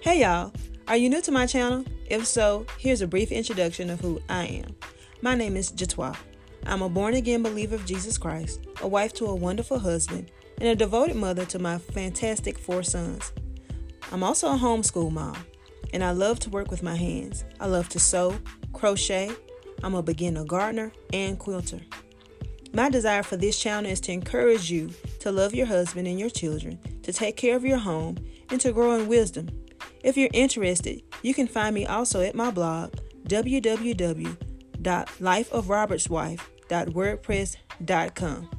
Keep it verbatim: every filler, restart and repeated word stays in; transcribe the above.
Hey y'all, are you new to my channel? If so, here's a brief introduction of who I am. My name is Jatois. I'm a born-again believer of Jesus Christ, a wife to a wonderful husband, and a devoted mother to my fantastic four sons. I'm also a homeschool mom, and I love to work with my hands. I love to sew, crochet. I'm a beginner gardener and quilter. My desire for this channel is to encourage you to love your husband and your children, to take care of your home, and to grow in wisdom. If you're interested, you can find me also at my blog, w w w dot life of roberts wife dot wordpress dot com.